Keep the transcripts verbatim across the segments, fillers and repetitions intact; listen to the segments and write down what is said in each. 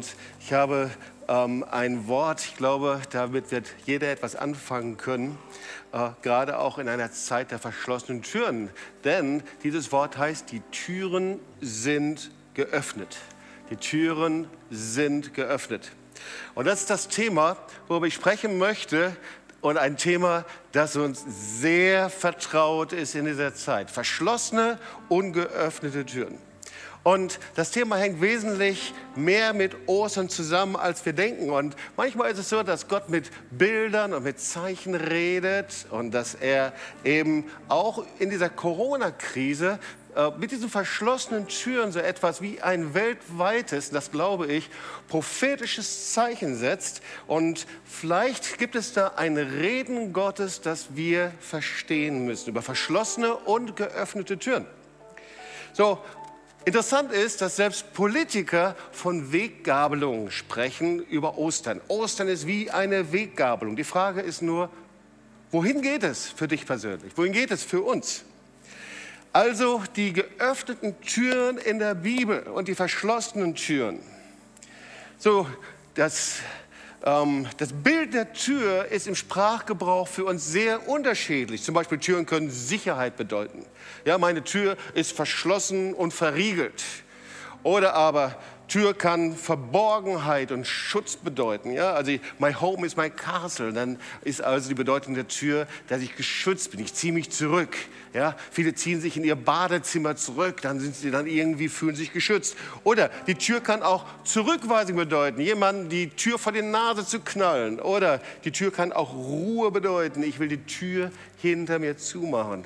Und ich habe ähm, ein Wort, ich glaube, damit wird jeder etwas anfangen können, äh, gerade auch in einer Zeit der verschlossenen Türen. Denn dieses Wort heißt, die Türen sind geöffnet. Die Türen sind geöffnet. Und das ist das Thema, worüber ich sprechen möchte. Und ein Thema, das uns sehr vertraut ist in dieser Zeit. Verschlossene, ungeöffnete Türen. Und das Thema hängt wesentlich mehr mit Ostern zusammen, als wir denken. Und manchmal ist es so, dass Gott mit Bildern und mit Zeichen redet und dass er eben auch in dieser Corona-Krise äh, mit diesen verschlossenen Türen so etwas wie ein weltweites, das glaube ich, prophetisches Zeichen setzt. Und vielleicht gibt es da ein Reden Gottes, das wir verstehen müssen über verschlossene und geöffnete Türen. So. Interessant ist, dass selbst Politiker von Weggabelungen sprechen über Ostern. Ostern ist wie eine Weggabelung. Die Frage ist nur, wohin geht es für dich persönlich? Wohin geht es für uns? Also die geöffneten Türen in der Bibel und die verschlossenen Türen. So, das, ähm, das Bild der Tür ist im Sprachgebrauch für uns sehr unterschiedlich. Zum Beispiel Türen können Sicherheit bedeuten. Ja, meine Tür ist verschlossen und verriegelt. Oder aber Tür kann Verborgenheit und Schutz bedeuten. Ja, also my home is my castle. Dann ist also die Bedeutung der Tür, dass ich geschützt bin. Ich ziehe mich zurück. Ja, viele ziehen sich in ihr Badezimmer zurück. Dann sind sie dann irgendwie fühlen sich geschützt. Oder die Tür kann auch Zurückweisung bedeuten. Jemanden die Tür vor die Nase zu knallen. Oder die Tür kann auch Ruhe bedeuten. Ich will die Tür hinter mir zumachen.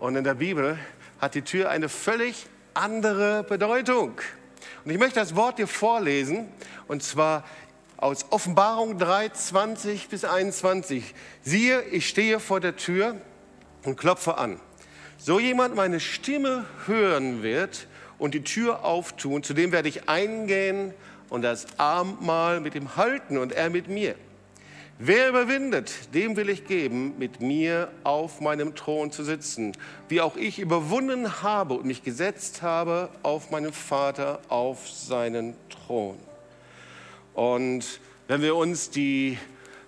Und in der Bibel hat die Tür eine völlig andere Bedeutung. Und ich möchte das Wort dir vorlesen, und zwar aus Offenbarung drei, zwanzig bis einundzwanzig. Siehe, ich stehe vor der Tür und klopfe an. So jemand meine Stimme hören wird und die Tür auftun, zu dem werde ich eingehen und das Abendmahl mit ihm halten und er mit mir. Wer überwindet, dem will ich geben, mit mir auf meinem Thron zu sitzen, wie auch ich überwunden habe und mich gesetzt habe auf meinen Vater, auf seinen Thron. Und wenn wir uns die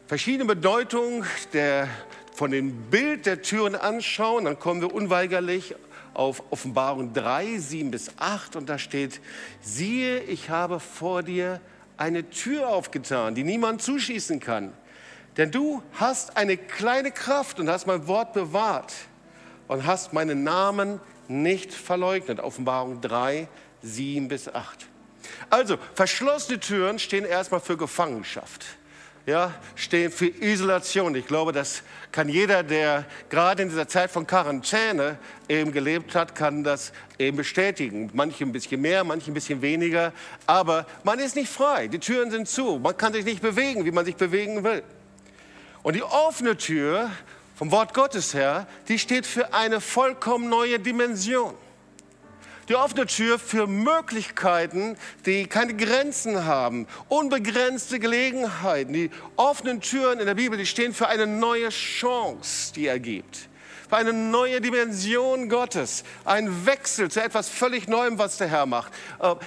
verschiedene Bedeutung der, von dem Bild der Türen anschauen, dann kommen wir unweigerlich auf Offenbarung drei, sieben bis acht und da steht, siehe, ich habe vor dir eine Tür aufgetan, die niemand zuschießen kann. Denn du hast eine kleine Kraft und hast mein Wort bewahrt und hast meinen Namen nicht verleugnet. Offenbarung drei, sieben bis acht. Also, verschlossene Türen stehen erstmal für Gefangenschaft. Ja, stehen für Isolation. Ich glaube, das kann jeder, der gerade in dieser Zeit von Quarantäne eben gelebt hat, kann das eben bestätigen. Manche ein bisschen mehr, manche ein bisschen weniger. Aber man ist nicht frei. Die Türen sind zu. Man kann sich nicht bewegen, wie man sich bewegen will. Und die offene Tür, vom Wort Gottes her, die steht für eine vollkommen neue Dimension. Die offene Tür für Möglichkeiten, die keine Grenzen haben, unbegrenzte Gelegenheiten. Die offenen Türen in der Bibel, die stehen für eine neue Chance, die er gibt. Für eine neue Dimension Gottes, ein Wechsel zu etwas völlig Neuem, was der Herr macht.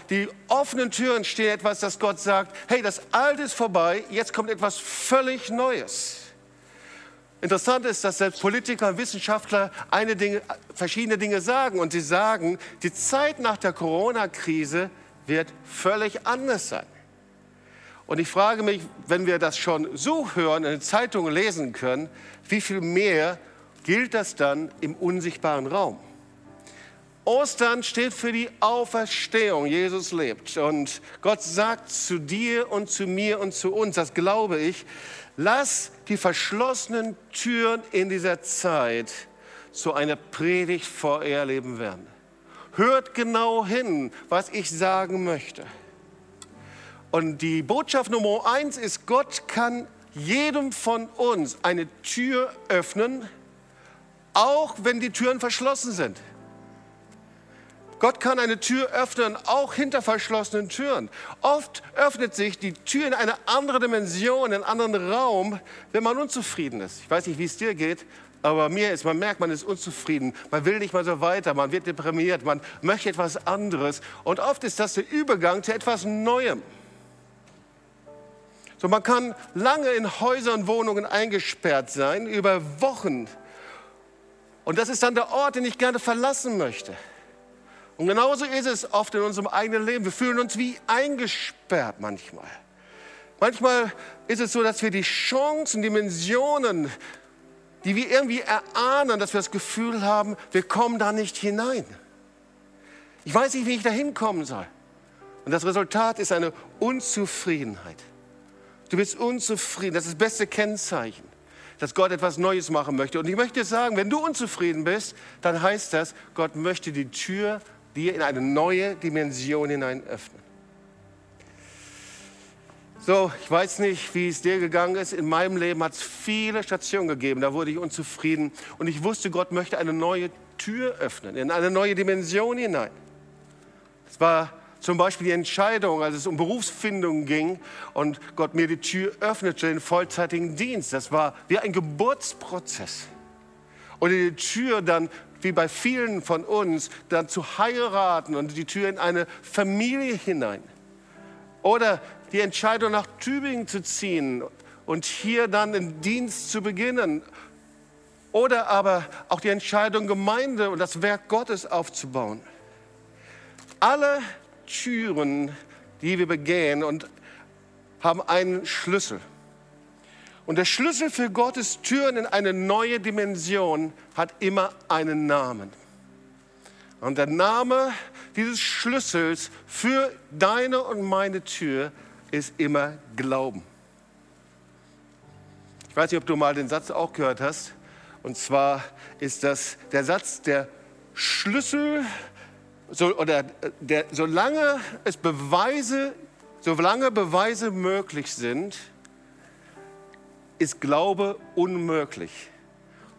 Die offenen Türen stehen etwas, das Gott sagt, hey, das Alte ist vorbei, jetzt kommt etwas völlig Neues. Interessant ist, dass selbst Politiker und Wissenschaftler eine Dinge, verschiedene Dinge sagen. Und sie sagen, die Zeit nach der Corona-Krise wird völlig anders sein. Und ich frage mich, wenn wir das schon so hören, in den Zeitungen lesen können, wie viel mehr gilt das dann im unsichtbaren Raum? Ostern steht für die Auferstehung. Jesus lebt. Und Gott sagt zu dir und zu mir und zu uns, das glaube ich, lass die verschlossenen Türen in dieser Zeit zu einer Predigt vor euer Leben werden. Hört genau hin, was ich sagen möchte. Und die Botschaft Nummer eins ist, Gott kann jedem von uns eine Tür öffnen, auch wenn die Türen verschlossen sind. Gott kann eine Tür öffnen, auch hinter verschlossenen Türen. Oft öffnet sich die Tür in eine andere Dimension, in einen anderen Raum, wenn man unzufrieden ist. Ich weiß nicht, wie es dir geht, aber bei mir ist, man merkt, man ist unzufrieden. Man will nicht mal so weiter, man wird deprimiert, man möchte etwas anderes. Und oft ist das der Übergang zu etwas Neuem. So, man kann lange in Häusern, Wohnungen eingesperrt sein, über Wochen. Und das ist dann der Ort, den ich gerne verlassen möchte. Und genauso ist es oft in unserem eigenen Leben. Wir fühlen uns wie eingesperrt manchmal. Manchmal ist es so, dass wir die Chancen, Dimensionen, die wir irgendwie erahnen, dass wir das Gefühl haben, wir kommen da nicht hinein. Ich weiß nicht, wie ich da hinkommen soll. Und das Resultat ist eine Unzufriedenheit. Du bist unzufrieden. Das ist das beste Kennzeichen, dass Gott etwas Neues machen möchte. Und ich möchte jetzt sagen, wenn du unzufrieden bist, dann heißt das, Gott möchte die Tür dir in eine neue Dimension hinein öffnen. So, ich weiß nicht, wie es dir gegangen ist. In meinem Leben hat es viele Stationen gegeben. Da wurde ich unzufrieden. Und ich wusste, Gott möchte eine neue Tür öffnen, in eine neue Dimension hinein. Das war zum Beispiel die Entscheidung, als es um Berufsfindung ging und Gott mir die Tür öffnete, den vollzeitigen Dienst. Das war wie ein Geburtsprozess. Und die Tür dann, wie bei vielen von uns, dann zu heiraten und die Tür in eine Familie hinein. Oder die Entscheidung, nach Tübingen zu ziehen und hier dann den Dienst zu beginnen. Oder aber auch die Entscheidung, Gemeinde und das Werk Gottes aufzubauen. Alle Türen, die wir begehen, und haben einen Schlüssel. Und der Schlüssel für Gottes Türen in eine neue Dimension hat immer einen Namen. Und der Name dieses Schlüssels für deine und meine Tür ist immer Glauben. Ich weiß nicht, ob du mal den Satz auch gehört hast. Und zwar ist das der Satz, der Schlüssel. So, oder der, solange es Beweise, solange Beweise möglich sind, ist Glaube unmöglich.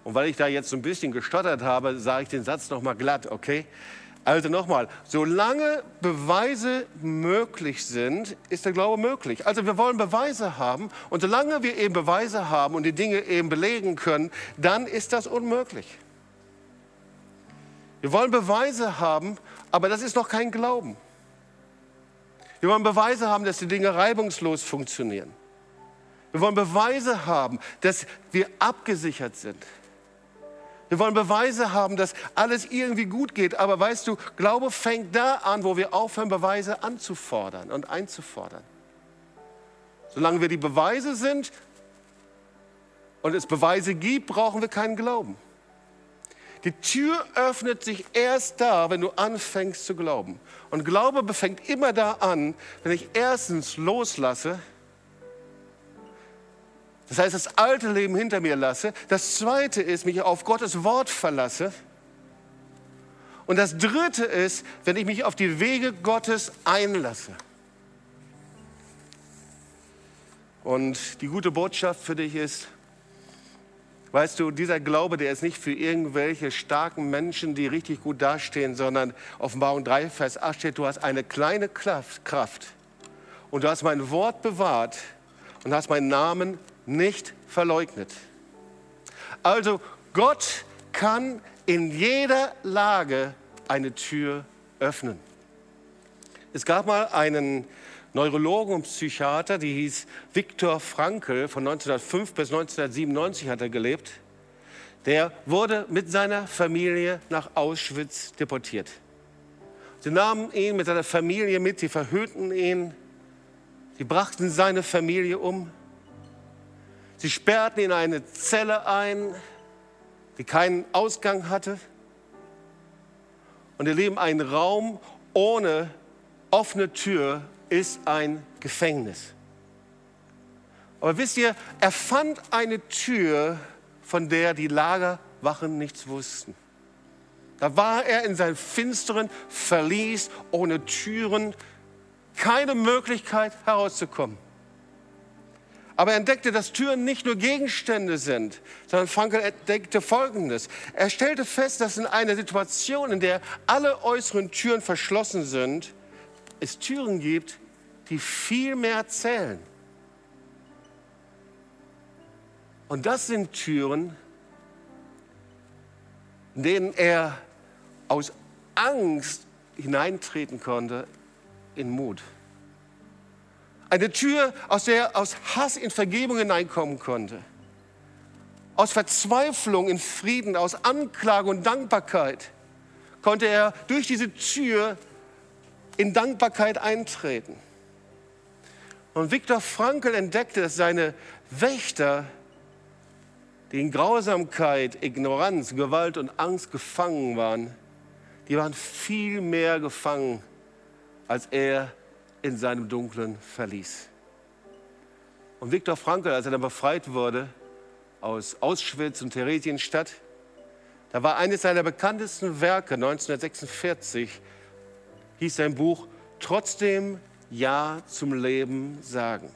Und weil ich da jetzt so ein bisschen gestottert habe, sage ich den Satz nochmal glatt, okay? Also nochmal, solange Beweise möglich sind, ist der Glaube möglich. Also wir wollen Beweise haben, und solange wir eben Beweise haben und die Dinge eben belegen können, dann ist das unmöglich. Wir wollen Beweise haben, aber das ist noch kein Glauben. Wir wollen Beweise haben, dass die Dinge reibungslos funktionieren. Wir wollen Beweise haben, dass wir abgesichert sind. Wir wollen Beweise haben, dass alles irgendwie gut geht. Aber weißt du, Glaube fängt da an, wo wir aufhören, Beweise anzufordern und einzufordern. Solange wir die Beweise sind und es Beweise gibt, brauchen wir keinen Glauben. Die Tür öffnet sich erst da, wenn du anfängst zu glauben. Und Glaube fängt immer da an, wenn ich erstens loslasse, das heißt, das alte Leben hinter mir lasse. Das Zweite ist, mich auf Gottes Wort verlasse. Und das Dritte ist, wenn ich mich auf die Wege Gottes einlasse. Und die gute Botschaft für dich ist, weißt du, dieser Glaube, der ist nicht für irgendwelche starken Menschen, die richtig gut dastehen, sondern Offenbarung drei, Vers acht steht, du hast eine kleine Kraft und du hast mein Wort bewahrt und hast meinen Namen nicht verleugnet. Also Gott kann in jeder Lage eine Tür öffnen. Es gab mal einen Neurologen und Psychiater, die hieß Viktor Frankl, von neunzehnhundertfünf bis neunzehnhundertsiebenundneunzig hat er gelebt. Der wurde mit seiner Familie nach Auschwitz deportiert. Sie nahmen ihn mit seiner Familie mit, sie verhöhnten ihn, sie brachten seine Familie um. Sie sperrten ihn in eine Zelle ein, die keinen Ausgang hatte. Und ihr Lieben, ein Raum ohne offene Tür ist ein Gefängnis. Aber wisst ihr, er fand eine Tür, von der die Lagerwachen nichts wussten. Da war er in seinem finsteren Verlies, ohne Türen, keine Möglichkeit herauszukommen. Aber er entdeckte, dass Türen nicht nur Gegenstände sind, sondern Frankl entdeckte Folgendes. Er stellte fest, dass in einer Situation, in der alle äußeren Türen verschlossen sind, es Türen gibt, die viel mehr zählen. Und das sind Türen, in denen er aus Angst hineintreten konnte in Mut. Eine Tür, aus der aus Hass in Vergebung hineinkommen konnte. Aus Verzweiflung in Frieden, aus Anklage und Dankbarkeit konnte er durch diese Tür in Dankbarkeit eintreten. Und Viktor Frankl entdeckte, dass seine Wächter, die in Grausamkeit, Ignoranz, Gewalt und Angst gefangen waren, die waren viel mehr gefangen, als er in seinem Dunklen verließ. Und Viktor Frankl, als er dann befreit wurde aus Auschwitz und Theresienstadt, da war eines seiner bekanntesten Werke, neunzehnhundertsechsundvierzig, hieß sein Buch Trotzdem Ja zum Leben sagen.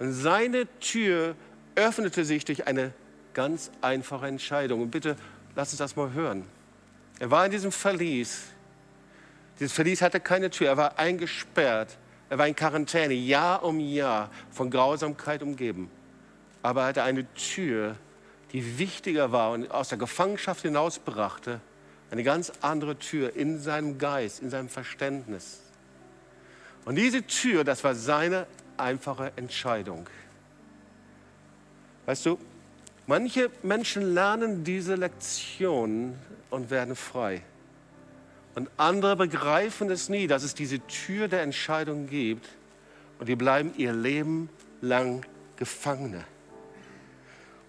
Und seine Tür öffnete sich durch eine ganz einfache Entscheidung. Und bitte, lass uns das mal hören. Er war in diesem Verlies. Dieses Verlies hatte keine Tür, er war eingesperrt, er war in Quarantäne, Jahr um Jahr, von Grausamkeit umgeben. Aber er hatte eine Tür, die wichtiger war und aus der Gefangenschaft hinausbrachte, eine ganz andere Tür in seinem Geist, in seinem Verständnis. Und diese Tür, das war seine einfache Entscheidung. Weißt du, manche Menschen lernen diese Lektion und werden frei. Und andere begreifen es nie, dass es diese Tür der Entscheidung gibt. Und die bleiben ihr Leben lang Gefangene.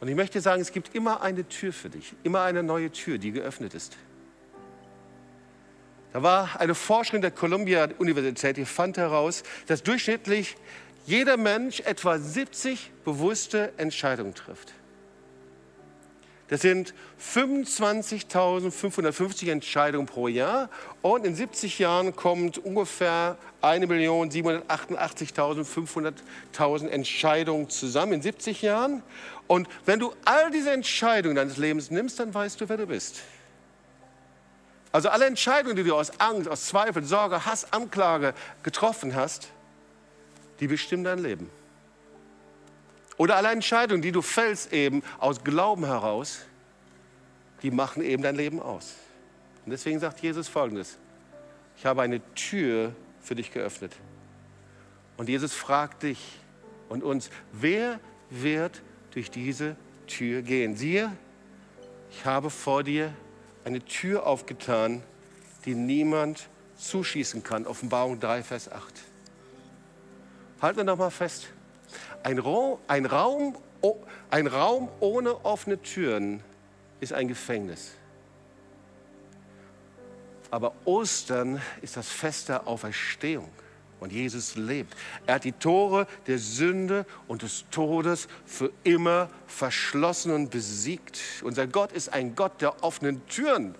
Und ich möchte sagen, es gibt immer eine Tür für dich. Immer eine neue Tür, die geöffnet ist. Da war eine Forscherin der Columbia-Universität, die fand heraus, dass durchschnittlich jeder Mensch etwa siebzig bewusste Entscheidungen trifft. Das sind fünfundzwanzigtausendfünfhundertfünfzig Entscheidungen pro Jahr und in siebzig Jahren kommt ungefähr eine Million siebenhundertachtundachtzigtausendfünfhunderttausend Entscheidungen zusammen in siebzig Jahren. Und wenn du all diese Entscheidungen deines Lebens nimmst, dann weißt du, wer du bist. Also alle Entscheidungen, die du aus Angst, aus Zweifel, Sorge, Hass, Anklage getroffen hast, die bestimmen dein Leben. Oder alle Entscheidungen, die du fällst eben aus Glauben heraus, die machen eben dein Leben aus. Und deswegen sagt Jesus Folgendes: Ich habe eine Tür für dich geöffnet. Und Jesus fragt dich und uns, wer wird durch diese Tür gehen? Siehe, ich habe vor dir eine Tür aufgetan, die niemand zuschießen kann. Offenbarung drei, Vers acht. Halten wir noch mal fest. Ein Raum, ein, Raum, ein Raum ohne offene Türen ist ein Gefängnis. Aber Ostern ist das Fest der Auferstehung. Und Jesus lebt. Er hat die Tore der Sünde und des Todes für immer verschlossen und besiegt. Unser Gott ist ein Gott der offenen Türen.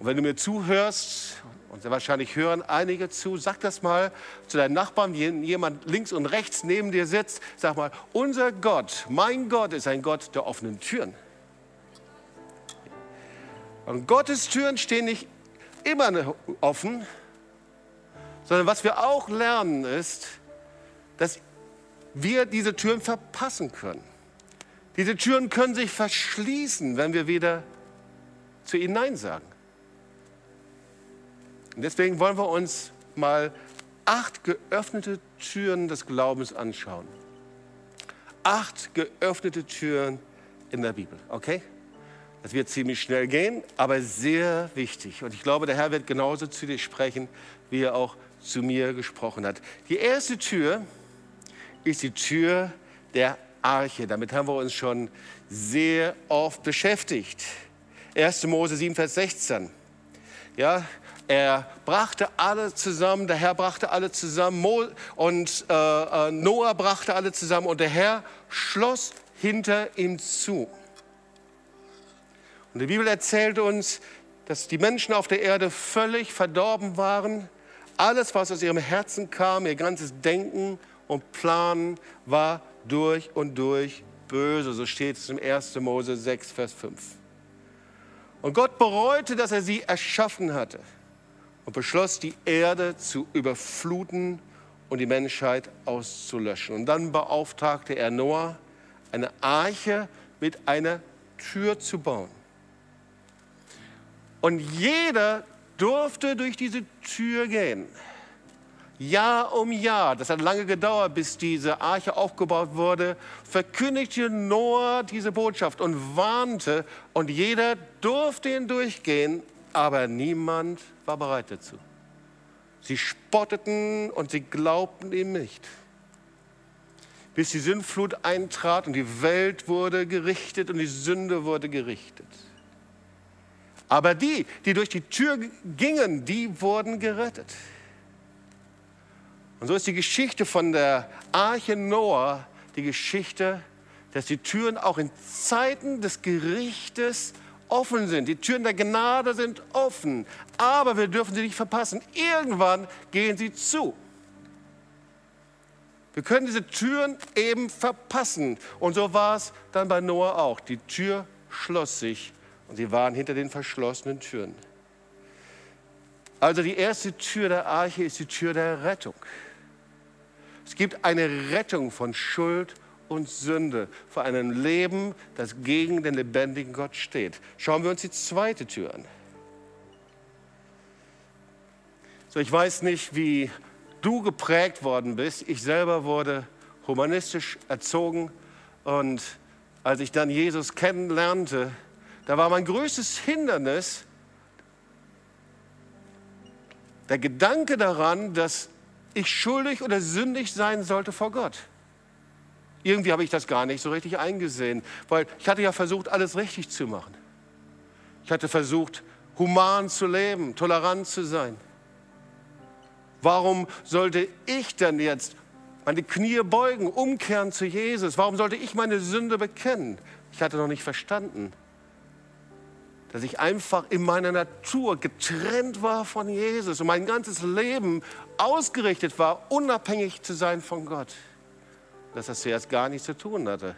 Und wenn du mir zuhörst, und wahrscheinlich hören einige zu, sag das mal zu deinen Nachbarn, wenn jemand links und rechts neben dir sitzt, sag mal, unser Gott, mein Gott ist ein Gott der offenen Türen. Und Gottes Türen stehen nicht immer offen, sondern was wir auch lernen ist, dass wir diese Türen verpassen können. Diese Türen können sich verschließen, wenn wir wieder zu ihnen Nein sagen. Und deswegen wollen wir uns mal acht geöffnete Türen des Glaubens anschauen. Acht geöffnete Türen in der Bibel, okay? Das wird ziemlich schnell gehen, aber sehr wichtig. Und ich glaube, der Herr wird genauso zu dir sprechen, wie er auch zu mir gesprochen hat. Die erste Tür ist die Tür der Arche. Damit haben wir uns schon sehr oft beschäftigt. erster Mose sieben, Vers sechzehn. Ja, Er brachte alle zusammen, der Herr brachte alle zusammen und äh, Noah brachte alle zusammen und der Herr schloss hinter ihm zu. Und die Bibel erzählt uns, dass die Menschen auf der Erde völlig verdorben waren. Alles, was aus ihrem Herzen kam, ihr ganzes Denken und Planen war durch und durch böse. So steht es im ersten Mose sechs, Vers fünf. Und Gott bereute, dass er sie erschaffen hatte. Und beschloss, die Erde zu überfluten und die Menschheit auszulöschen. Und dann beauftragte er Noah, eine Arche mit einer Tür zu bauen. Und jeder durfte durch diese Tür gehen. Jahr um Jahr, das hat lange gedauert, bis diese Arche aufgebaut wurde, verkündigte Noah diese Botschaft und warnte. Und jeder durfte hindurchgehen, aber niemand war bereit dazu. Sie spotteten und sie glaubten ihm nicht. Bis die Sintflut eintrat und die Welt wurde gerichtet und die Sünde wurde gerichtet. Aber die, die durch die Tür gingen, die wurden gerettet. Und so ist die Geschichte von der Arche Noah die Geschichte, dass die Türen auch in Zeiten des Gerichtes offen sind. Die Türen der Gnade sind offen, aber wir dürfen sie nicht verpassen. Irgendwann gehen sie zu. Wir können diese Türen eben verpassen. Und so war es dann bei Noah auch. Die Tür schloss sich und sie waren hinter den verschlossenen Türen. Also die erste Tür der Arche ist die Tür der Rettung. Es gibt eine Rettung von Schuld und Sünde, vor einem Leben, das gegen den lebendigen Gott steht. Schauen wir uns die zweite Tür an. So, ich weiß nicht, wie du geprägt worden bist. Ich selber wurde humanistisch erzogen und als ich dann Jesus kennenlernte, da war mein größtes Hindernis der Gedanke daran, dass ich schuldig oder sündig sein sollte vor Gott. Irgendwie habe ich das gar nicht so richtig eingesehen, weil ich hatte ja versucht, alles richtig zu machen. Ich hatte versucht, human zu leben, tolerant zu sein. Warum sollte ich denn jetzt meine Knie beugen, umkehren zu Jesus? Warum sollte ich meine Sünde bekennen? Ich hatte noch nicht verstanden, dass ich einfach in meiner Natur getrennt war von Jesus und mein ganzes Leben ausgerichtet war, unabhängig zu sein von Gott. Dass das zuerst gar nichts zu tun hatte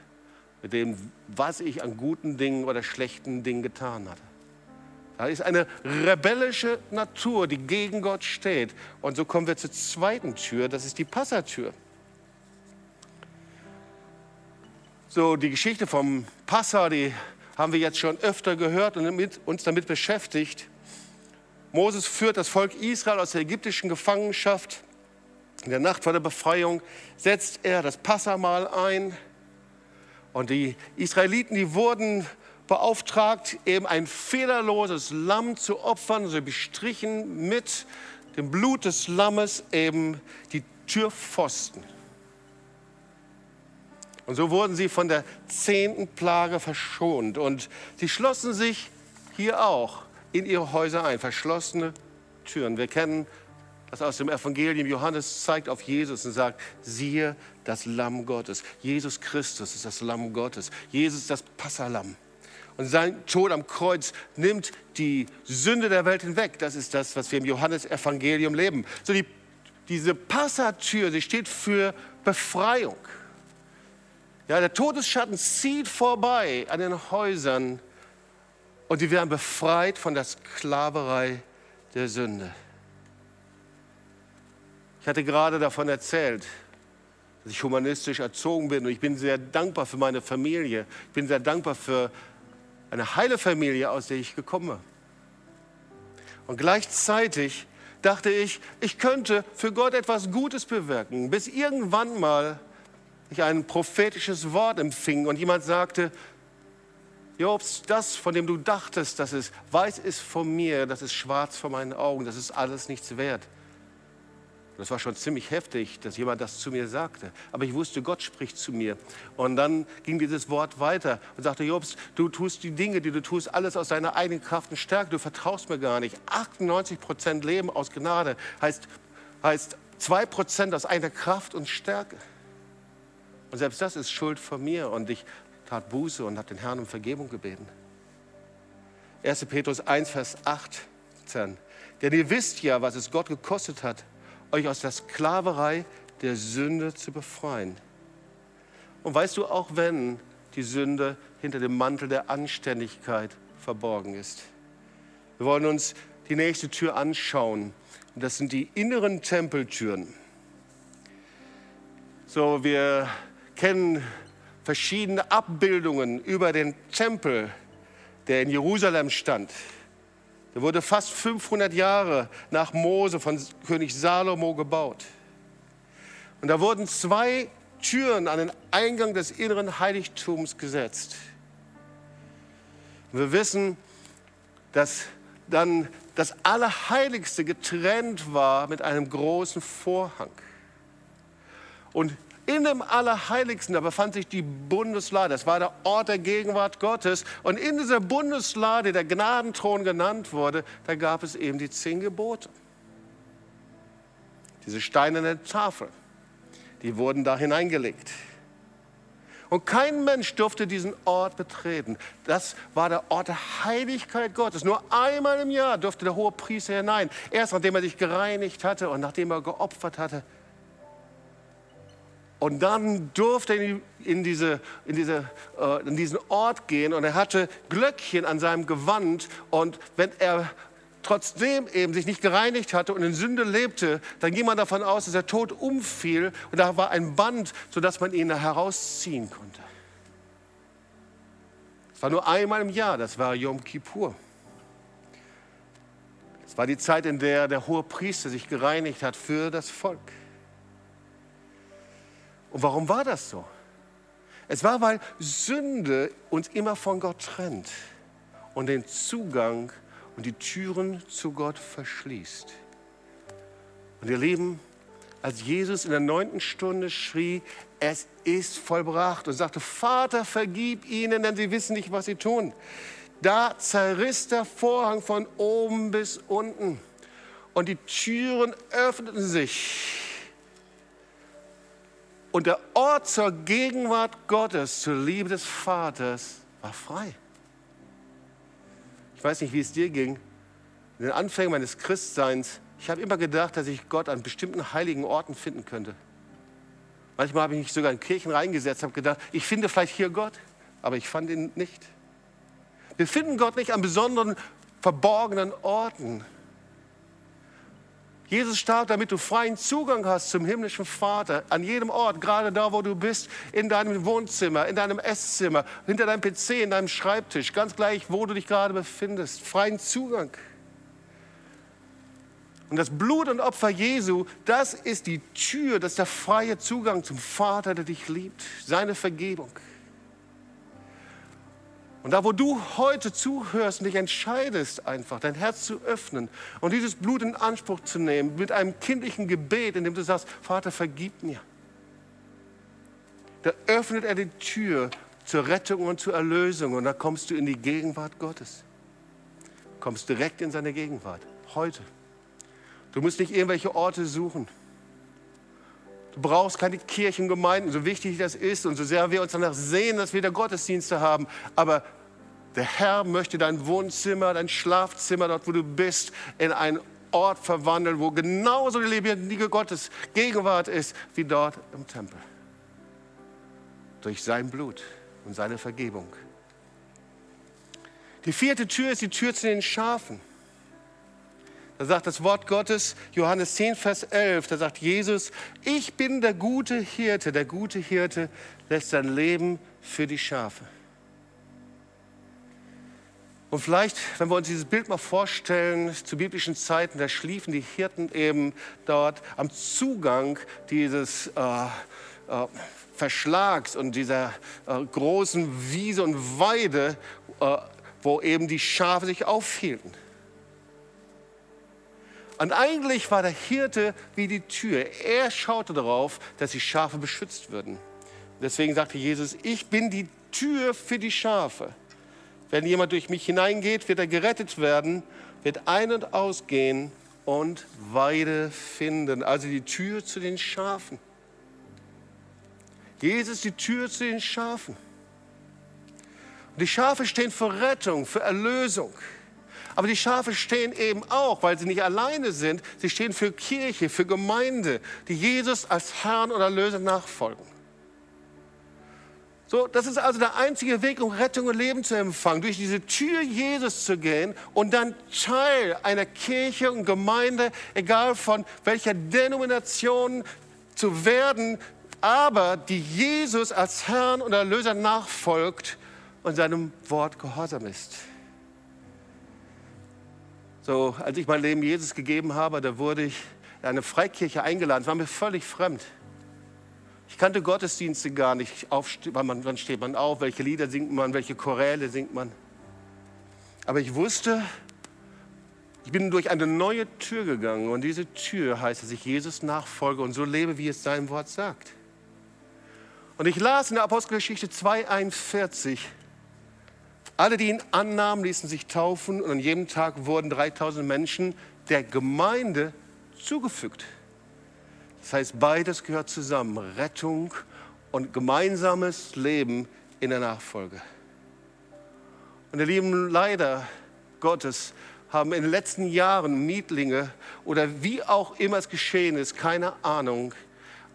mit dem, was ich an guten Dingen oder schlechten Dingen getan hatte. Da ist eine rebellische Natur, die gegen Gott steht. Und so kommen wir zur zweiten Tür, das ist die Passatür. So, die Geschichte vom Passa, die haben wir jetzt schon öfter gehört und uns damit beschäftigt. Moses führt das Volk Israel aus der ägyptischen Gefangenschaft. In der Nacht vor der Befreiung setzt er das Passahmahl ein. Und die Israeliten, die wurden beauftragt, eben ein fehlerloses Lamm zu opfern. Sie bestrichen mit dem Blut des Lammes eben die Türpfosten. Und so wurden sie von der zehnten Plage verschont. Und sie schlossen sich hier auch in ihre Häuser ein. Verschlossene Türen. Wir kennen das aus dem Evangelium. Johannes zeigt auf Jesus und sagt, siehe das Lamm Gottes. Jesus Christus ist das Lamm Gottes. Jesus ist das Passalamm. Und sein Tod am Kreuz nimmt die Sünde der Welt hinweg. Das ist das, was wir im Johannes-Evangelium leben. So die, diese Passatür, sie steht für Befreiung. Ja, der Todesschatten zieht vorbei an den Häusern und die werden befreit von der Sklaverei der Sünde. Ich hatte gerade davon erzählt, dass ich humanistisch erzogen bin und ich bin sehr dankbar für meine Familie. Ich bin sehr dankbar für eine heile Familie, aus der ich gekommen bin. Und gleichzeitig dachte ich, ich könnte für Gott etwas Gutes bewirken, bis irgendwann mal ich ein prophetisches Wort empfing und jemand sagte, Jobst, das, von dem du dachtest, dass es weiß ist von mir, das ist schwarz vor meinen Augen, das ist alles nichts wert. Und das war schon ziemlich heftig, dass jemand das zu mir sagte. Aber ich wusste, Gott spricht zu mir. Und dann ging dieses Wort weiter und sagte, Jobst, du tust die Dinge, die du tust, alles aus deiner eigenen Kraft und Stärke, du vertraust mir gar nicht. achtundneunzig Prozent Leben aus Gnade heißt, heißt zwei Prozent aus eigener Kraft und Stärke. Und selbst das ist Schuld von mir. Und ich tat Buße und habe den Herrn um Vergebung gebeten. erster Petrus eins, Vers achtzehn. Denn ihr wisst ja, was es Gott gekostet hat, euch aus der Sklaverei der Sünde zu befreien. Und weißt du, auch wenn die Sünde hinter dem Mantel der Anständigkeit verborgen ist. Wir wollen uns die nächste Tür anschauen. Und das sind die inneren Tempeltüren. So, wir kennen verschiedene Abbildungen über den Tempel, der in Jerusalem stand. Er wurde fast fünfhundert Jahre nach Mose von König Salomo gebaut. Und da wurden zwei Türen an den Eingang des inneren Heiligtums gesetzt. Und wir wissen, dass dann das Allerheiligste getrennt war mit einem großen Vorhang. Und in dem Allerheiligsten, da befand sich die Bundeslade. Das war der Ort der Gegenwart Gottes. Und in dieser Bundeslade, der Gnadenthron genannt wurde, da gab es eben die zehn Gebote. Diese steinerne Tafel, die wurden da hineingelegt. Und kein Mensch durfte diesen Ort betreten. Das war der Ort der Heiligkeit Gottes. Nur einmal im Jahr durfte der Hohepriester hinein. Erst nachdem er sich gereinigt hatte und nachdem er geopfert hatte. Und dann durfte er in, diese, in, diese, äh, in diesen Ort gehen. Und er hatte Glöckchen an seinem Gewand. Und wenn er trotzdem eben sich nicht gereinigt hatte und in Sünde lebte, dann ging man davon aus, dass er tot umfiel. Und da war ein Band, sodass man ihn herausziehen konnte. Es war nur einmal im Jahr, das war Yom Kippur. Es war die Zeit, in der der Hohepriester sich gereinigt hat für das Volk. Und warum war das so? Es war, weil Sünde uns immer von Gott trennt und den Zugang und die Türen zu Gott verschließt. Und ihr Lieben, als Jesus in der neunten Stunde schrie, es ist vollbracht, und sagte, Vater, vergib ihnen, denn sie wissen nicht, was sie tun. Da zerriss der Vorhang von oben bis unten und die Türen öffneten sich. Und der Ort zur Gegenwart Gottes, zur Liebe des Vaters, war frei. Ich weiß nicht, wie es dir ging. In den Anfängen meines Christseins, ich habe immer gedacht, dass ich Gott an bestimmten heiligen Orten finden könnte. Manchmal habe ich mich sogar in Kirchen reingesetzt, habe gedacht, ich finde vielleicht hier Gott, aber ich fand ihn nicht. Wir finden Gott nicht an besonderen, verborgenen Orten. Jesus starb, damit du freien Zugang hast zum himmlischen Vater, an jedem Ort, gerade da, wo du bist, in deinem Wohnzimmer, in deinem Esszimmer, hinter deinem P C, in deinem Schreibtisch, ganz gleich, wo du dich gerade befindest, freien Zugang. Und das Blut und Opfer Jesu, das ist die Tür, das ist der freie Zugang zum Vater, der dich liebt, seine Vergebung. Und da, wo du heute zuhörst und dich entscheidest, einfach dein Herz zu öffnen und dieses Blut in Anspruch zu nehmen, mit einem kindlichen Gebet, in dem du sagst, Vater, vergib mir. Da öffnet er die Tür zur Rettung und zur Erlösung und da kommst du in die Gegenwart Gottes. Du kommst direkt in seine Gegenwart, heute. Du musst nicht irgendwelche Orte suchen. Du brauchst keine Kirchengemeinden, so wichtig das ist und so sehr wir uns danach sehen, dass wir da Gottesdienste haben. Aber der Herr möchte dein Wohnzimmer, dein Schlafzimmer, dort wo du bist, in einen Ort verwandeln, wo genauso die lebendige Gottes Gegenwart ist, wie dort im Tempel. Durch sein Blut und seine Vergebung. Die vierte Tür ist die Tür zu den Schafen. Da sagt das Wort Gottes, Johannes zehn, Vers elf, da sagt Jesus, ich bin der gute Hirte. Der gute Hirte lässt sein Leben für die Schafe. Und vielleicht, wenn wir uns dieses Bild mal vorstellen, zu biblischen Zeiten, da schliefen die Hirten eben dort am Zugang dieses äh, äh, Verschlags und dieser äh, großen Wiese und Weide, äh, wo eben die Schafe sich aufhielten. Und eigentlich war der Hirte wie die Tür. Er schaute darauf, dass die Schafe beschützt würden. Deswegen sagte Jesus, ich bin die Tür für die Schafe. Wenn jemand durch mich hineingeht, wird er gerettet werden, wird ein- und ausgehen und Weide finden. Also die Tür zu den Schafen. Jesus, die Tür zu den Schafen. Und die Schafe stehen für Rettung, für Erlösung. Aber die Schafe stehen eben auch, weil sie nicht alleine sind, sie stehen für Kirche, für Gemeinde, die Jesus als Herrn oder Erlöser nachfolgen. So, das ist also der einzige Weg, um Rettung und Leben zu empfangen, durch diese Tür Jesus zu gehen und dann Teil einer Kirche und Gemeinde, egal von welcher Denomination zu werden, aber die Jesus als Herrn und Erlöser nachfolgt und seinem Wort gehorsam ist. So, als ich mein Leben Jesus gegeben habe, da wurde ich in eine Freikirche eingeladen. Das war mir völlig fremd. Ich kannte Gottesdienste gar nicht. Auf, wann, wann steht man auf? Welche Lieder singt man? Welche Choräle singt man? Aber ich wusste, ich bin durch eine neue Tür gegangen. Und diese Tür heißt, dass ich Jesus nachfolge und so lebe, wie es sein Wort sagt. Und ich las in der Apostelgeschichte zwei einundvierzig, alle, die ihn annahmen, ließen sich taufen und an jedem Tag wurden dreitausend Menschen der Gemeinde zugefügt. Das heißt, beides gehört zusammen, Rettung und gemeinsames Leben in der Nachfolge. Und ihr Lieben, leider Gottes haben in den letzten Jahren Mietlinge oder wie auch immer es geschehen ist, keine Ahnung,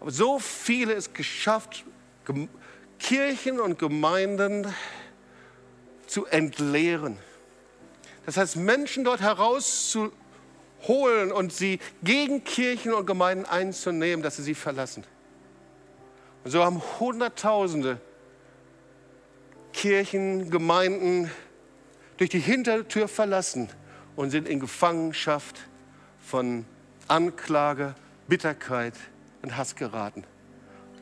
aber so viele es geschafft, Kirchen und Gemeinden zu entleeren. Das heißt, Menschen dort herauszuholen und sie gegen Kirchen und Gemeinden einzunehmen, dass sie sie verlassen. Und so haben Hunderttausende Kirchen, Gemeinden durch die Hintertür verlassen und sind in Gefangenschaft von Anklage, Bitterkeit und Hass geraten.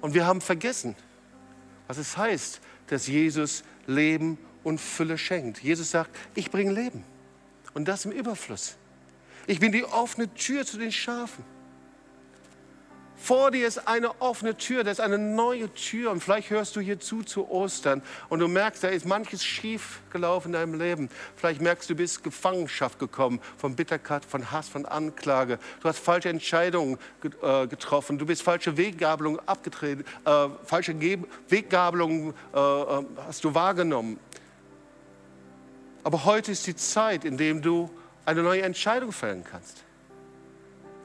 Und wir haben vergessen, was es heißt, dass Jesus Leben und Fülle schenkt. Jesus sagt, ich bringe Leben und das im Überfluss. Ich bin die offene Tür zu den Schafen. Vor dir ist eine offene Tür, da ist eine neue Tür und vielleicht hörst du hier zu zu Ostern und du merkst, da ist manches schief gelaufen in deinem Leben. Vielleicht merkst du, du bist in Gefangenschaft gekommen von Bitterkeit, von Hass, von Anklage. Du hast falsche Entscheidungen getroffen, du bist falsche Weggabelungen abgetreten, äh, falsche Ge- Weggabelungen äh, hast du wahrgenommen. Aber heute ist die Zeit, in der du eine neue Entscheidung fällen kannst.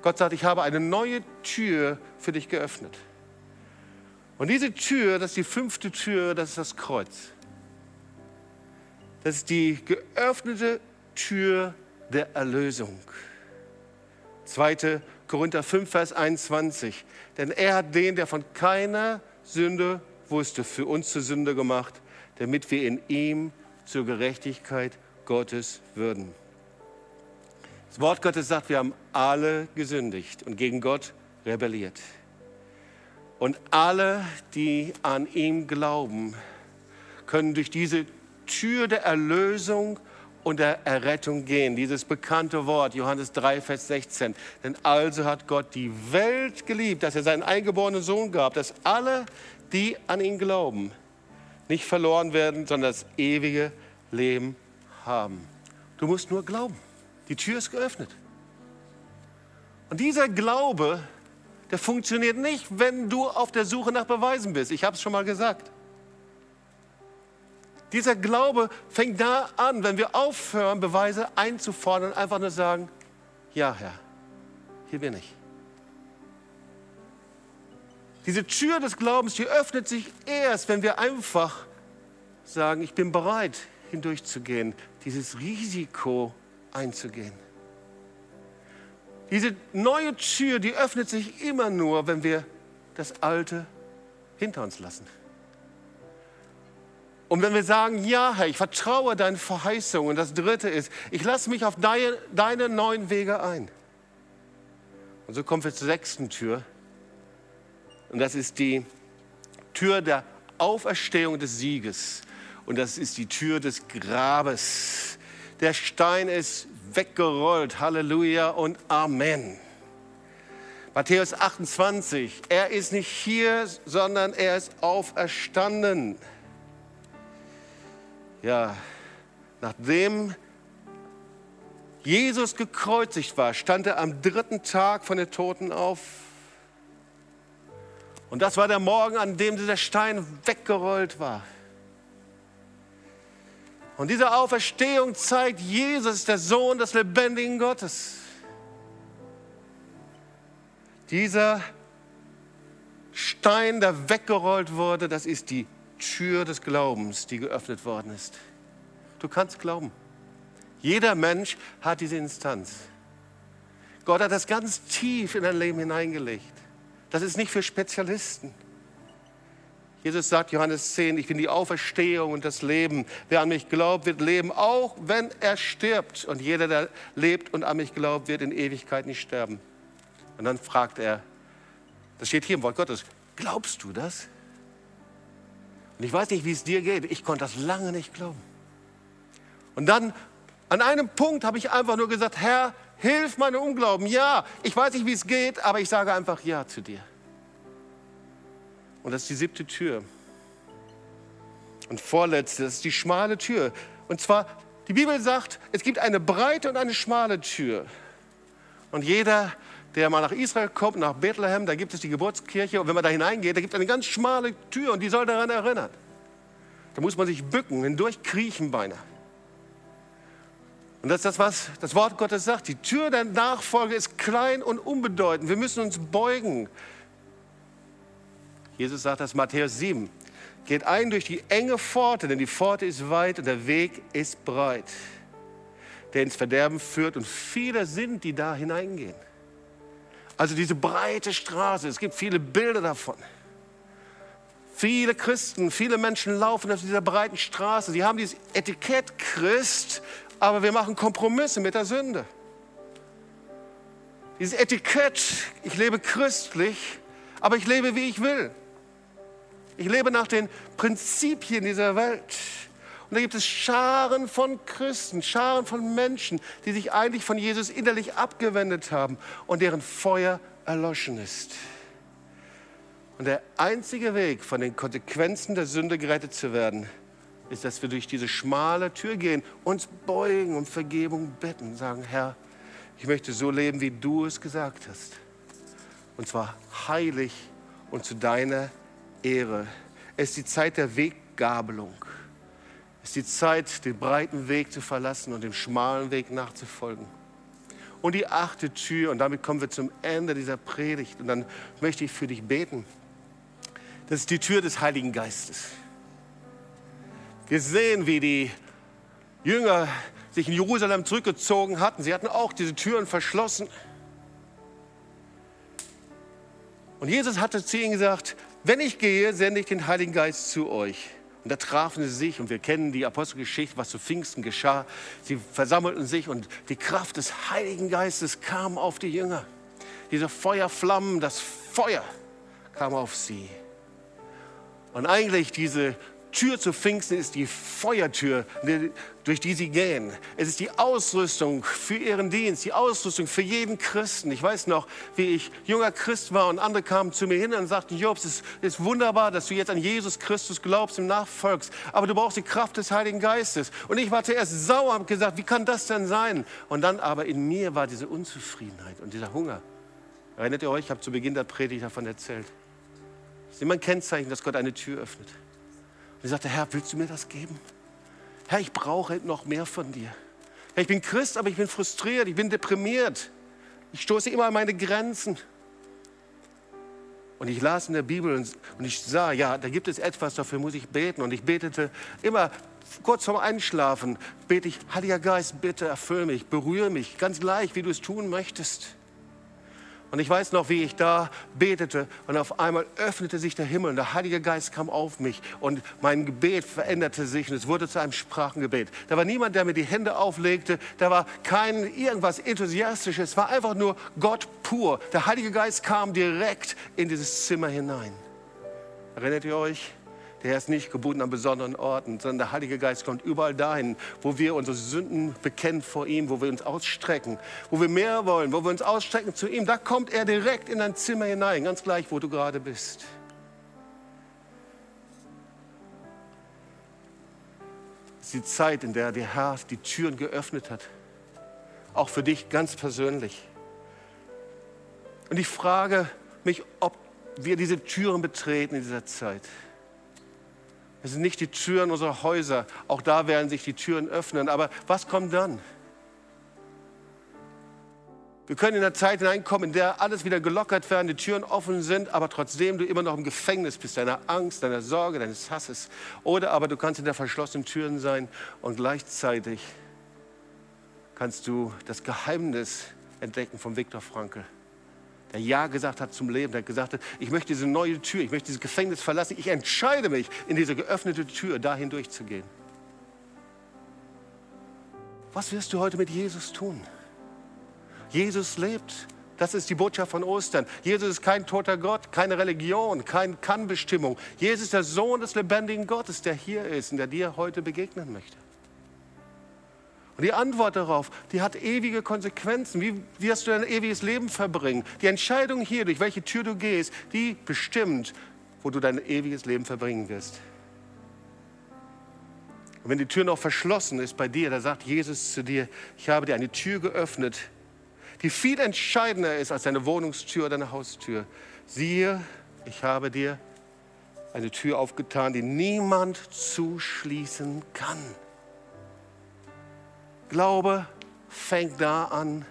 Gott sagt, ich habe eine neue Tür für dich geöffnet. Und diese Tür, das ist die fünfte Tür, das ist das Kreuz. Das ist die geöffnete Tür der Erlösung. zweiter Korinther fünf, Vers einundzwanzig. Denn er hat den, der von keiner Sünde wusste, für uns zur Sünde gemacht, damit wir in ihm zur Gerechtigkeit Gottes würden. Das Wort Gottes sagt, wir haben alle gesündigt und gegen Gott rebelliert. Und alle, die an ihm glauben, können durch diese Tür der Erlösung und der Errettung gehen. Dieses bekannte Wort, Johannes drei, Vers sechzehn. Denn also hat Gott die Welt geliebt, dass er seinen eingeborenen Sohn gab, dass alle, die an ihn glauben, nicht verloren werden, sondern das ewige Leben haben. Du musst nur glauben. Die Tür ist geöffnet. Und dieser Glaube, der funktioniert nicht, wenn du auf der Suche nach Beweisen bist. Ich habe es schon mal gesagt. Dieser Glaube fängt da an, wenn wir aufhören, Beweise einzufordern und einfach nur sagen, ja, Herr, hier bin ich. Diese Tür des Glaubens, die öffnet sich erst, wenn wir einfach sagen, ich bin bereit, hindurchzugehen, dieses Risiko einzugehen. Diese neue Tür, die öffnet sich immer nur, wenn wir das Alte hinter uns lassen. Und wenn wir sagen, ja, Herr, ich vertraue deinen Verheißungen. Und das Dritte ist, ich lasse mich auf deine, deine neuen Wege ein. Und so kommen wir zur sechsten Tür. Und das ist die Tür der Auferstehung des Sieges. Und das ist die Tür des Grabes. Der Stein ist weggerollt. Halleluja und Amen. Matthäus achtundzwanzig. Er ist nicht hier, sondern er ist auferstanden. Ja, nachdem Jesus gekreuzigt war, stand er am dritten Tag von den Toten auf. Und das war der Morgen, an dem dieser Stein weggerollt war. Und diese Auferstehung zeigt, Jesus ist der Sohn des lebendigen Gottes. Dieser Stein, der weggerollt wurde, das ist die Tür des Glaubens, die geöffnet worden ist. Du kannst glauben. Jeder Mensch hat diese Instanz. Gott hat das ganz tief in dein Leben hineingelegt. Das ist nicht für Spezialisten. Jesus sagt, Johannes zehn, ich bin die Auferstehung und das Leben. Wer an mich glaubt, wird leben, auch wenn er stirbt. Und jeder, der lebt und an mich glaubt, wird in Ewigkeit nicht sterben. Und dann fragt er, das steht hier im Wort Gottes, glaubst du das? Und ich weiß nicht, wie es dir geht, ich konnte das lange nicht glauben. Und dann, an einem Punkt habe ich einfach nur gesagt, Herr, hilf meinem Unglauben. Ja, ich weiß nicht, wie es geht, aber ich sage einfach Ja zu dir. Und das ist die siebte Tür. Und vorletzte, das ist die schmale Tür. Und zwar, die Bibel sagt, es gibt eine breite und eine schmale Tür. Und jeder, der mal nach Israel kommt, nach Bethlehem, da gibt es die Geburtskirche. Und wenn man da hineingeht, da gibt es eine ganz schmale Tür und die soll daran erinnern. Da muss man sich bücken, hindurch kriechen beinahe. Und das ist das, was das Wort Gottes sagt. Die Tür der Nachfolge ist klein und unbedeutend. Wir müssen uns beugen. Jesus sagt das, Matthäus sieben. Geht ein durch die enge Pforte, denn die Pforte ist weit und der Weg ist breit, der ins Verderben führt. Und viele sind, die da hineingehen. Also diese breite Straße, es gibt viele Bilder davon. Viele Christen, viele Menschen laufen auf dieser breiten Straße. Sie haben dieses Etikett Christ, aber wir machen Kompromisse mit der Sünde. Dieses Etikett, ich lebe christlich, aber ich lebe, wie ich will. Ich lebe nach den Prinzipien dieser Welt. Und da gibt es Scharen von Christen, Scharen von Menschen, die sich eigentlich von Jesus innerlich abgewendet haben und deren Feuer erloschen ist. Und der einzige Weg, von den Konsequenzen der Sünde gerettet zu werden, ist, dass wir durch diese schmale Tür gehen, uns beugen und Vergebung bitten, sagen, Herr, ich möchte so leben, wie du es gesagt hast. Und zwar heilig und zu deiner Ehre. Es ist die Zeit der Weggabelung. Es ist die Zeit, den breiten Weg zu verlassen und dem schmalen Weg nachzufolgen. Und die achte Tür, und damit kommen wir zum Ende dieser Predigt, und dann möchte ich für dich beten. Das ist die Tür des Heiligen Geistes. Wir sehen, wie die Jünger sich in Jerusalem zurückgezogen hatten. Sie hatten auch diese Türen verschlossen. Und Jesus hatte zu ihnen gesagt, wenn ich gehe, sende ich den Heiligen Geist zu euch. Und da trafen sie sich, und wir kennen die Apostelgeschichte, was zu Pfingsten geschah. Sie versammelten sich und die Kraft des Heiligen Geistes kam auf die Jünger. Diese Feuerflammen, das Feuer kam auf sie. Und eigentlich diese Tür zu Pfingsten ist die Feuertür, durch die sie gehen. Es ist die Ausrüstung für ihren Dienst, die Ausrüstung für jeden Christen. Ich weiß noch, wie ich junger Christ war und andere kamen zu mir hin und sagten, Job, es ist wunderbar, dass du jetzt an Jesus Christus glaubst und nachfolgst, aber du brauchst die Kraft des Heiligen Geistes. Und ich war zuerst sauer und habe gesagt, wie kann das denn sein? Und dann aber in mir war diese Unzufriedenheit und dieser Hunger. Erinnert ihr euch, ich habe zu Beginn der Predigt davon erzählt. Es ist immer ein Kennzeichen, dass Gott eine Tür öffnet. Und ich sagte, Herr, willst du mir das geben? Herr, ich brauche noch mehr von dir. Herr, ich bin Christ, aber ich bin frustriert, ich bin deprimiert. Ich stoße immer an meine Grenzen. Und ich las in der Bibel und ich sah, ja, da gibt es etwas, dafür muss ich beten. Und ich betete immer kurz vorm Einschlafen, bete ich, Heiliger Geist, bitte erfüll mich, berühre mich, ganz gleich, wie du es tun möchtest. Und ich weiß noch, wie ich da betete und auf einmal öffnete sich der Himmel und der Heilige Geist kam auf mich und mein Gebet veränderte sich und es wurde zu einem Sprachengebet. Da war niemand, der mir die Hände auflegte, da war kein irgendwas Enthusiastisches, es war einfach nur Gott pur. Der Heilige Geist kam direkt in dieses Zimmer hinein. Erinnert ihr euch? Der Herr ist nicht gebunden an besonderen Orten, sondern der Heilige Geist kommt überall dahin, wo wir unsere Sünden bekennen vor ihm, wo wir uns ausstrecken, wo wir mehr wollen, wo wir uns ausstrecken zu ihm. Da kommt er direkt in dein Zimmer hinein, ganz gleich, wo du gerade bist. Es ist die Zeit, in der der Herr die Türen geöffnet hat, auch für dich ganz persönlich. Und ich frage mich, ob wir diese Türen betreten in dieser Zeit. Es sind nicht die Türen unserer Häuser, auch da werden sich die Türen öffnen. Aber was kommt dann? Wir können in eine Zeit hineinkommen, in der alles wieder gelockert werden, die Türen offen sind, aber trotzdem du immer noch im Gefängnis bist, deiner Angst, deiner Sorge, deines Hasses. Oder aber du kannst in der verschlossenen Türen sein und gleichzeitig kannst du das Geheimnis entdecken von Viktor Frankl. der Ja gesagt hat zum Leben, der gesagt hat, ich möchte diese neue Tür, ich möchte dieses Gefängnis verlassen, ich entscheide mich, in diese geöffnete Tür da hindurchzugehen. Was wirst du heute mit Jesus tun? Jesus lebt. Das ist die Botschaft von Ostern. Jesus ist kein toter Gott, keine Religion, keine Kannbestimmung. Jesus ist der Sohn des lebendigen Gottes, der hier ist und der dir heute begegnen möchte. Und die Antwort darauf, die hat ewige Konsequenzen. Wie wirst du dein ewiges Leben verbringen? Die Entscheidung hier, durch welche Tür du gehst, die bestimmt, wo du dein ewiges Leben verbringen wirst. Und wenn die Tür noch verschlossen ist bei dir, da sagt Jesus zu dir, ich habe dir eine Tür geöffnet, die viel entscheidender ist als deine Wohnungstür oder deine Haustür. Siehe, ich habe dir eine Tür aufgetan, die niemand zuschließen kann. Glaube fängt da an,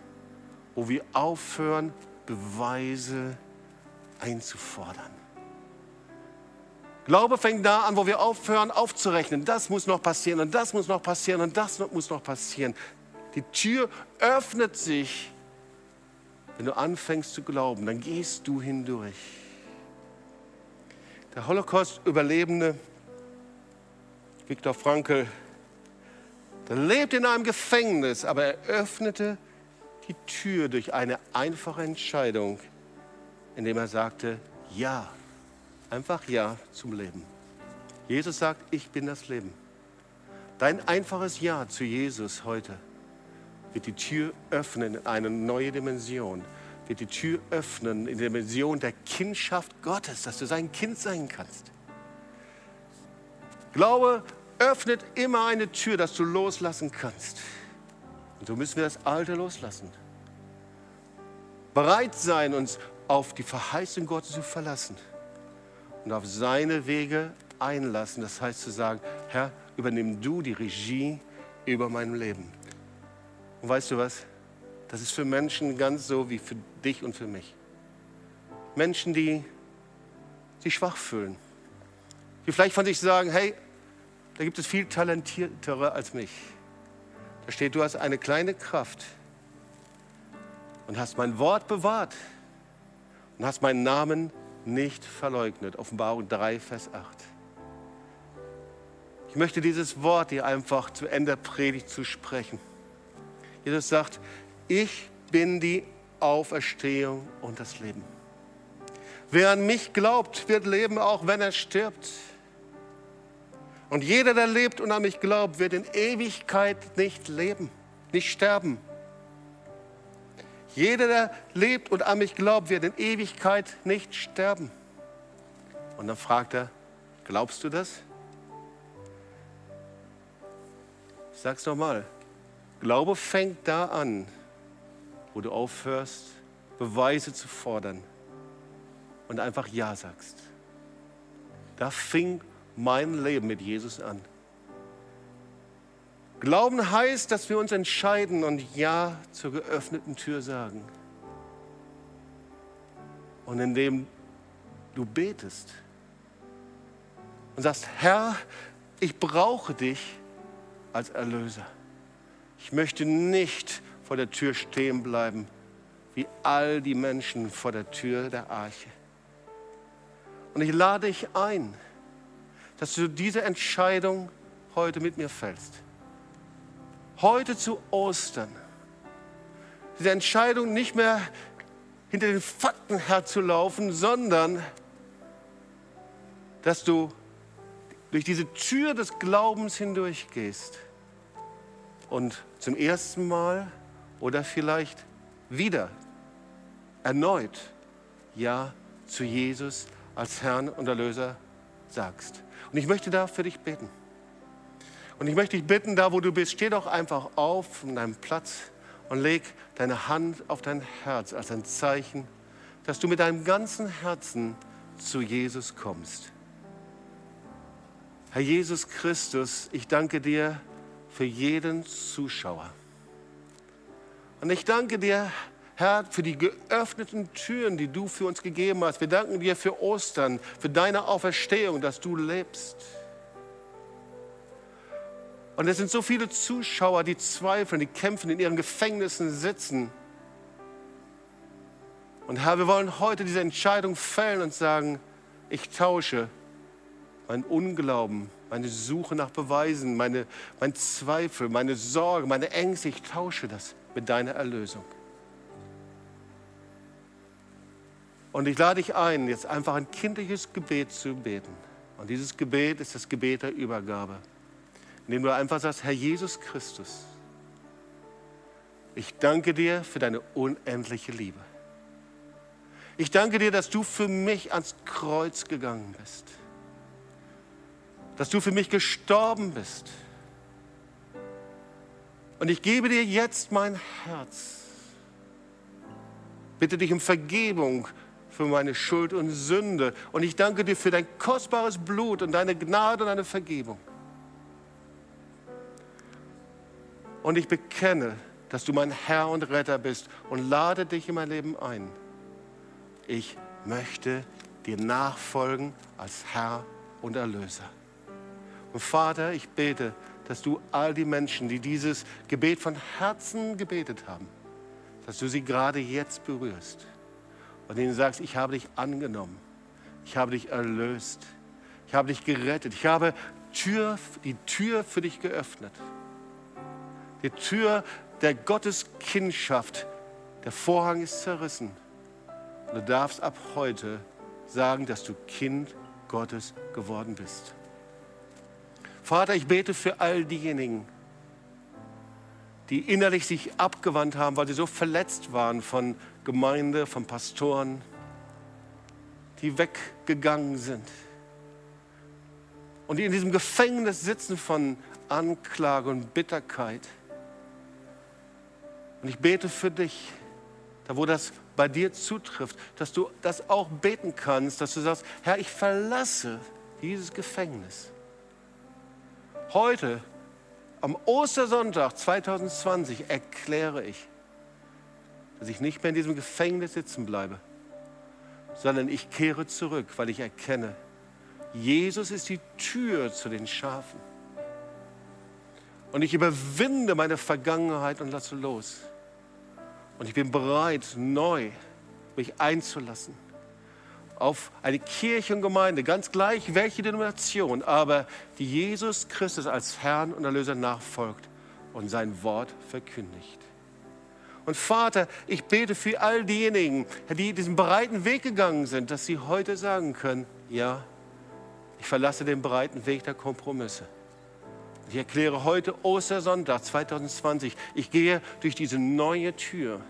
wo wir aufhören, Beweise einzufordern. Glaube fängt da an, wo wir aufhören, aufzurechnen. Das muss noch passieren und das muss noch passieren und das muss noch passieren. Die Tür öffnet sich. Wenn du anfängst zu glauben, dann gehst du hindurch. Der Holocaust-Überlebende Viktor Frankl, der lebte in einem Gefängnis, aber er öffnete die Tür durch eine einfache Entscheidung, indem er sagte, ja, einfach ja zum Leben. Jesus sagt, ich bin das Leben. Dein einfaches Ja zu Jesus heute wird die Tür öffnen in eine neue Dimension, wird die Tür öffnen in die Dimension der Kindschaft Gottes, dass du sein Kind sein kannst. Glaube öffnet immer eine Tür, dass du loslassen kannst. Und so müssen wir das Alte loslassen. Bereit sein, uns auf die Verheißung Gottes zu verlassen und auf seine Wege einlassen. Das heißt zu sagen, Herr, übernimm du die Regie über mein Leben. Und weißt du was? Das ist für Menschen ganz so wie für dich und für mich. Menschen, die sich schwach fühlen. Die vielleicht von sich sagen, hey, da gibt es viel Talentiertere als mich. Da steht, du hast eine kleine Kraft und hast mein Wort bewahrt und hast meinen Namen nicht verleugnet. Offenbarung drei, Vers acht. Ich möchte dieses Wort dir einfach zu Ende der Predigt zu sprechen. Jesus sagt, ich bin die Auferstehung und das Leben. Wer an mich glaubt, wird leben, auch wenn er stirbt. Und jeder, der lebt und an mich glaubt, wird in Ewigkeit nicht leben, nicht sterben. Jeder, der lebt und an mich glaubt, wird in Ewigkeit nicht sterben. Und dann fragt er, glaubst du das? Ich sag's nochmal. Glaube fängt da an, wo du aufhörst, Beweise zu fordern und einfach Ja sagst. Da fing mein Leben mit Jesus an. Glauben heißt, dass wir uns entscheiden und Ja zur geöffneten Tür sagen. Und indem du betest und sagst, Herr, ich brauche dich als Erlöser. Ich möchte nicht vor der Tür stehen bleiben, wie all die Menschen vor der Tür der Arche. Und ich lade dich ein, dass du diese Entscheidung heute mit mir fällst. Heute zu Ostern. Diese Entscheidung, nicht mehr hinter den Fakten herzulaufen, sondern dass du durch diese Tür des Glaubens hindurchgehst. Und zum ersten Mal oder vielleicht wieder, erneut, Ja zu Jesus als Herrn und Erlöser sagst. Und ich möchte da für dich beten. Und ich möchte dich bitten, da wo du bist, steh doch einfach auf von deinem Platz und leg deine Hand auf dein Herz als ein Zeichen, dass du mit deinem ganzen Herzen zu Jesus kommst. Herr Jesus Christus, ich danke dir für jeden Zuschauer. Und ich danke dir, Herr, für die geöffneten Türen, die du für uns gegeben hast. Wir danken dir für Ostern, für deine Auferstehung, dass du lebst. Und es sind so viele Zuschauer, die zweifeln, die kämpfen, in ihren Gefängnissen sitzen. Und Herr, wir wollen heute diese Entscheidung fällen und sagen, ich tausche meinen Unglauben, meine Suche nach Beweisen, meine, mein Zweifel, meine Sorge, meine Ängste, ich tausche das mit deiner Erlösung. Und ich lade dich ein, jetzt einfach ein kindliches Gebet zu beten. Und dieses Gebet ist das Gebet der Übergabe, indem du einfach sagst, Herr Jesus Christus, ich danke dir für deine unendliche Liebe. Ich danke dir, dass du für mich ans Kreuz gegangen bist. Dass du für mich gestorben bist. Und ich gebe dir jetzt mein Herz. Bitte dich um Vergebung für meine Schuld und Sünde. Und ich danke dir für dein kostbares Blut und deine Gnade und deine Vergebung. Und ich bekenne, dass du mein Herr und Retter bist und lade dich in mein Leben ein. Ich möchte dir nachfolgen als Herr und Erlöser. Und Vater, ich bete, dass du all die Menschen, die dieses Gebet von Herzen gebetet haben, dass du sie gerade jetzt berührst und ihnen sagst, ich habe dich angenommen, ich habe dich erlöst, ich habe dich gerettet, ich habe Tür, die Tür für dich geöffnet. Die Tür der Gotteskindschaft, der Vorhang ist zerrissen. Du darfst ab heute sagen, dass du Kind Gottes geworden bist. Vater, ich bete für all diejenigen, die innerlich sich abgewandt haben, weil sie so verletzt waren von Gemeinde, von Pastoren, die weggegangen sind und die in diesem Gefängnis sitzen von Anklage und Bitterkeit. Und ich bete für dich, da wo das bei dir zutrifft, dass du das auch beten kannst, dass du sagst, Herr, ich verlasse dieses Gefängnis. Heute, am Ostersonntag zweitausendzwanzig, erkläre ich, dass ich nicht mehr in diesem Gefängnis sitzen bleibe, sondern ich kehre zurück, weil ich erkenne, Jesus ist die Tür zu den Schafen. Und ich überwinde meine Vergangenheit und lasse los. Und ich bin bereit, neu mich einzulassen auf eine Kirche und Gemeinde, ganz gleich welche Denomination, aber die Jesus Christus als Herrn und Erlöser nachfolgt und sein Wort verkündigt. Und Vater, ich bete für all diejenigen, die diesen breiten Weg gegangen sind, dass sie heute sagen können, ja, ich verlasse den breiten Weg der Kompromisse. Ich erkläre heute Ostersonntag zweitausendzwanzig, ich gehe durch diese neue Tür,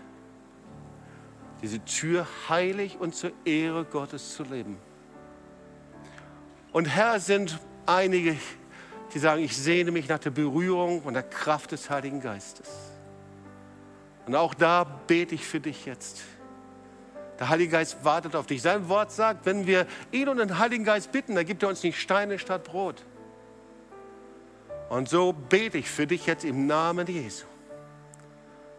diese Tür heilig und zur Ehre Gottes zu leben. Und Herr, sind einige, die sagen, ich sehne mich nach der Berührung und der Kraft des Heiligen Geistes. Und auch da bete ich für dich jetzt. Der Heilige Geist wartet auf dich. Sein Wort sagt, wenn wir ihn und den Heiligen Geist bitten, dann gibt er uns nicht Steine statt Brot. Und so bete ich für dich jetzt im Namen Jesu.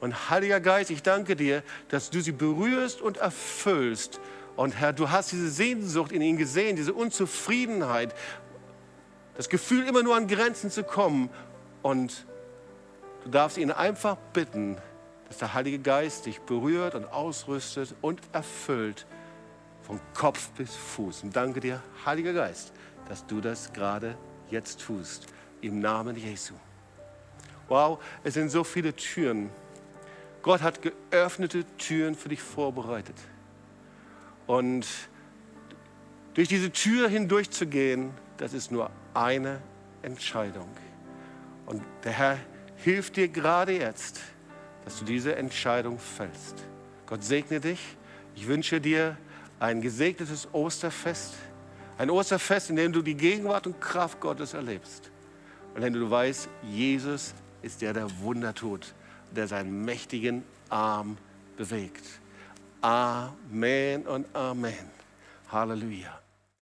Und Heiliger Geist, ich danke dir, dass du sie berührst und erfüllst. Und Herr, du hast diese Sehnsucht in ihnen gesehen, diese Unzufriedenheit, das Gefühl, immer nur an Grenzen zu kommen. Und du darfst ihnen einfach bitten, dass der Heilige Geist dich berührt und ausrüstet und erfüllt, von Kopf bis Fuß. Und danke dir, Heiliger Geist, dass du das gerade jetzt tust. Im Namen Jesu. Wow, es sind so viele Türen. Gott hat geöffnete Türen für dich vorbereitet. Und durch diese Tür hindurch zu gehen, das ist nur eine Entscheidung. Und der Herr hilft dir gerade jetzt, dass du diese Entscheidung fällst. Gott segne dich. Ich wünsche dir ein gesegnetes Osterfest. Ein Osterfest, in dem du die Gegenwart und Kraft Gottes erlebst. Und wenn du weißt, Jesus ist der, der Wunder tut, der seinen mächtigen Arm bewegt. Amen und Amen. Halleluja.